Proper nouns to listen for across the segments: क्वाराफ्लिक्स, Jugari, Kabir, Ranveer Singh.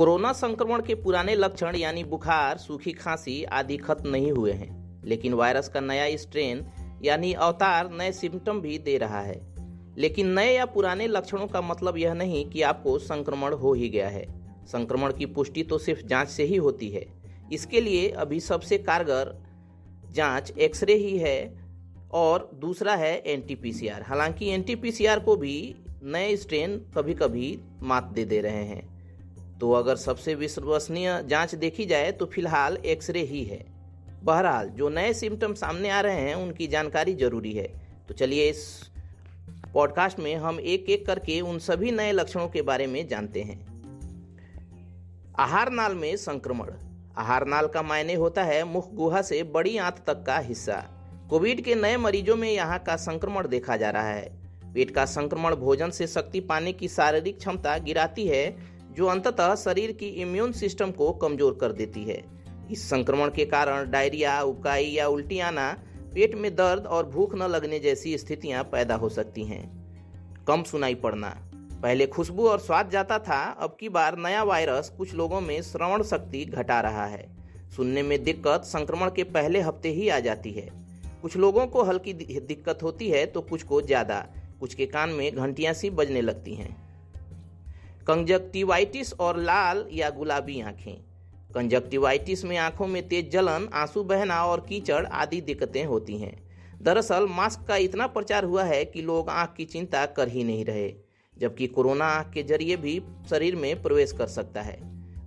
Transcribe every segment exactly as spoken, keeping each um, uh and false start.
Corona संक्रमण के पुराने लक्षण यानी बुखार, सूखी खांसी आदि खत्म नहीं हुए हैं, लेकिन वायरस का नया स्ट्रेन यानी अवतार नए सिम्टम भी दे रहा है। लेकिन नए या पुराने लक्षणों का मतलब यह नहीं कि आपको संक्रमण हो ही गया है। संक्रमण की पुष्टि तो सिर्फ जांच से ही होती है। इसके लिए अभी सबसे कारगर जांच एक्सरे ही है और दूसरा है N T P C R. हालांकि N T P C R को भी नए स्ट्रेन कभी कभी मात दे दे रहे हैं। तो अगर सबसे विश्वसनीय जांच देखी जाए तो फिलहाल एक्सरे ही है। बहरहाल जो नए सिम्टम सामने आ रहे हैं उनकी जानकारी जरूरी है। तो चलिए इस पॉडकास्ट में हम एक एक करके उन सभी नए लक्षणों के बारे में जानते हैं। आहार नाल में संक्रमण। आहार नाल का मायने होता है मुख गुहा से बड़ी आंत तक का हिस्सा। कोविड के नए मरीजों में यहाँ का संक्रमण देखा जा रहा है। पेट का संक्रमण भोजन से शक्ति पाने की शारीरिक क्षमता गिराती है, जो अंततः शरीर की इम्यून सिस्टम को कमजोर कर देती है। इस संक्रमण के कारण डायरिया, उबकाई या उल्टी आना, पेट में दर्द और भूख न लगने जैसी स्थितियां पैदा हो सकती हैं। कम सुनाई पड़ना। पहले खुशबू और स्वाद जाता था, अब की बार नया वायरस कुछ लोगों में श्रवण शक्ति घटा रहा है। सुनने में दिक्कत संक्रमण के पहले हफ्ते ही आ जाती है। कुछ लोगों को हल्की दिक्कत होती है तो कुछ को ज़्यादा। कुछ के कान में घंटियाँ सी बजने लगती हैं। कंजक्टिवाइटिस और लाल या गुलाबी आँखें। कंजक्टिवाइटिस में आंखों में तेज जलन, आंसू बहना और कीचड़ आदि दिक्कतें होती हैं। दरअसल मास्क का इतना प्रचार हुआ है कि लोग आंख की चिंता कर ही नहीं रहे, जबकि कोरोना आंख के जरिए भी शरीर में प्रवेश कर सकता है।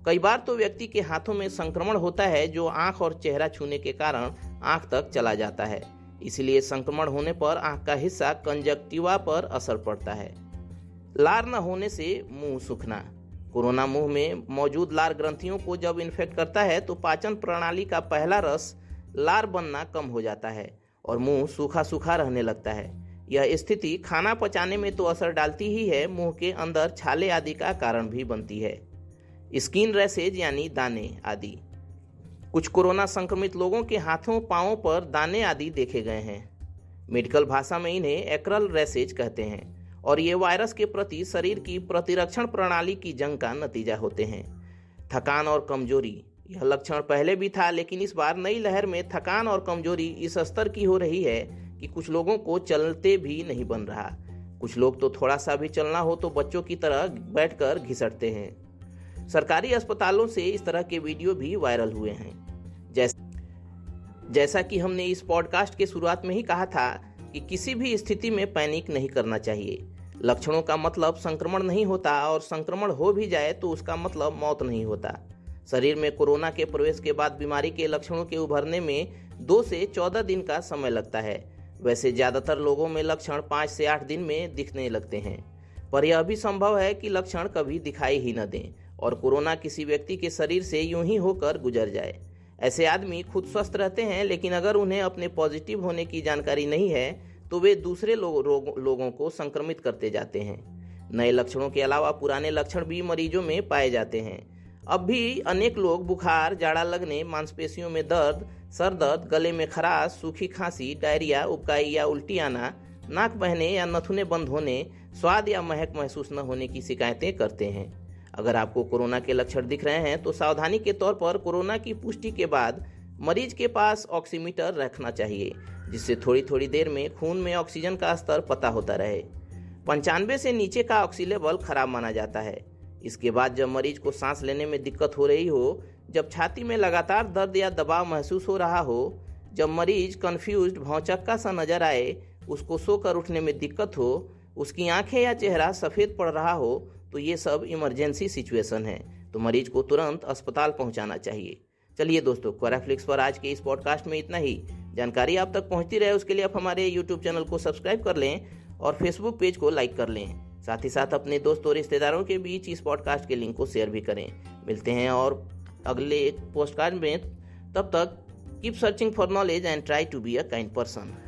कई बार तो व्यक्ति के हाथों में संक्रमण होता है, जो आंख और चेहरा छूने के कारण आंख तक चला जाता है। इसलिए संक्रमण होने पर आंख का हिस्सा कंजक्टिवा पर असर पड़ता है। लार न होने से मुँह सूखना। कोरोना मुंह में मौजूद लार ग्रंथियों को जब इन्फेक्ट करता है तो पाचन प्रणाली का पहला रस लार बनना कम हो जाता है और मुंह सूखा सूखा रहने लगता है। यह स्थिति खाना पचाने में तो असर डालती ही है, मुंह के अंदर छाले आदि का कारण भी बनती है। स्किन रैशेज यानी दाने आदि। कुछ कोरोना संक्रमित लोगों के हाथों पांवों पर दाने आदि देखे गए हैं। मेडिकल भाषा में इन्हें एक्रेल रैशेज कहते हैं और ये वायरस के प्रति शरीर की प्रतिरक्षण प्रणाली की जंग का नतीजा होते हैं। थकान और कमजोरी। यह लक्षण पहले भी था, लेकिन इस बार नई लहर में थकान और कमजोरी इस स्तर की हो रही है कि कुछ लोगों को चलते भी नहीं बन रहा। कुछ लोग तो थोड़ा सा भी चलना हो तो बच्चों की तरह बैठकर घिसटते हैं। सरकारी अस्पतालों से इस तरह के वीडियो भी वायरल हुए हैं। जैसा कि हमने इस पॉडकास्ट के शुरुआत में ही कहा था कि किसी भी स्थिति में पैनिक नहीं करना चाहिए। लक्षणों का मतलब संक्रमण नहीं होता और संक्रमण हो भी जाए तो उसका मतलब मौत नहीं होता। शरीर में कोरोना के प्रवेश के बाद बीमारी के लक्षणों के उभरने में दो से चौदह दिन का समय लगता है। वैसे ज़्यादातर लोगों में लक्षण पाँच से आठ दिन में दिखने लगते हैं, पर यह भी संभव है कि लक्षण कभी दिखाई ही न दें और कोरोना किसी व्यक्ति के शरीर से यूं ही होकर गुजर जाए। ऐसे आदमी खुद स्वस्थ रहते हैं, लेकिन अगर उन्हें अपने पॉजिटिव होने की जानकारी नहीं है तो वे दूसरे लो, लो, लोगों को संक्रमित करते जाते हैं। नए लक्षणों के अलावा पुराने लक्षण भी मरीजों में पाए जाते हैं। अब भी अनेक लोग बुखार, जाड़ा लगने, मांसपेशियों में दर्द, सर दर्द, गले में खराश, सूखी खांसी, डायरिया, उबकाई या उल्टी आना, नाक बहने या नथुने बंद होने, स्वाद या महक महसूस न होने की शिकायतें करते हैं। अगर आपको कोरोना के लक्षण दिख रहे हैं तो सावधानी के तौर पर कोरोना की पुष्टि के बाद मरीज के पास ऑक्सीमीटर रखना चाहिए, जिससे थोड़ी थोड़ी देर में खून में ऑक्सीजन का स्तर पता होता रहे। पंचानवे से नीचे का ऑक्सी लेवल खराब माना जाता है। इसके बाद जब मरीज को सांस लेने में दिक्कत हो रही हो, जब छाती में लगातार दर्द या दबाव महसूस हो रहा हो, जब मरीज कन्फ्यूज, भौचक्का सा नजर आए, उसको सोकर उठने में दिक्कत हो, उसकी आँखें या चेहरा सफ़ेद पड़ रहा हो, तो ये सब इमरजेंसी सिचुएशन है, तो मरीज को तुरंत अस्पताल पहुंचाना चाहिए। चलिए दोस्तों, क्वाराफ्लिक्स पर आज के इस पॉडकास्ट में इतना ही। जानकारी आप तक पहुंचती रहे उसके लिए आप हमारे यूट्यूब चैनल को सब्सक्राइब कर लें और फेसबुक पेज को लाइक कर लें। साथ ही साथ अपने दोस्तों और रिश्तेदारों के बीच इस पॉडकास्ट के लिंक को शेयर भी करें। मिलते हैं और अगले पॉडकास्ट में। तब तक keep searching for knowledge and try to be a kind person.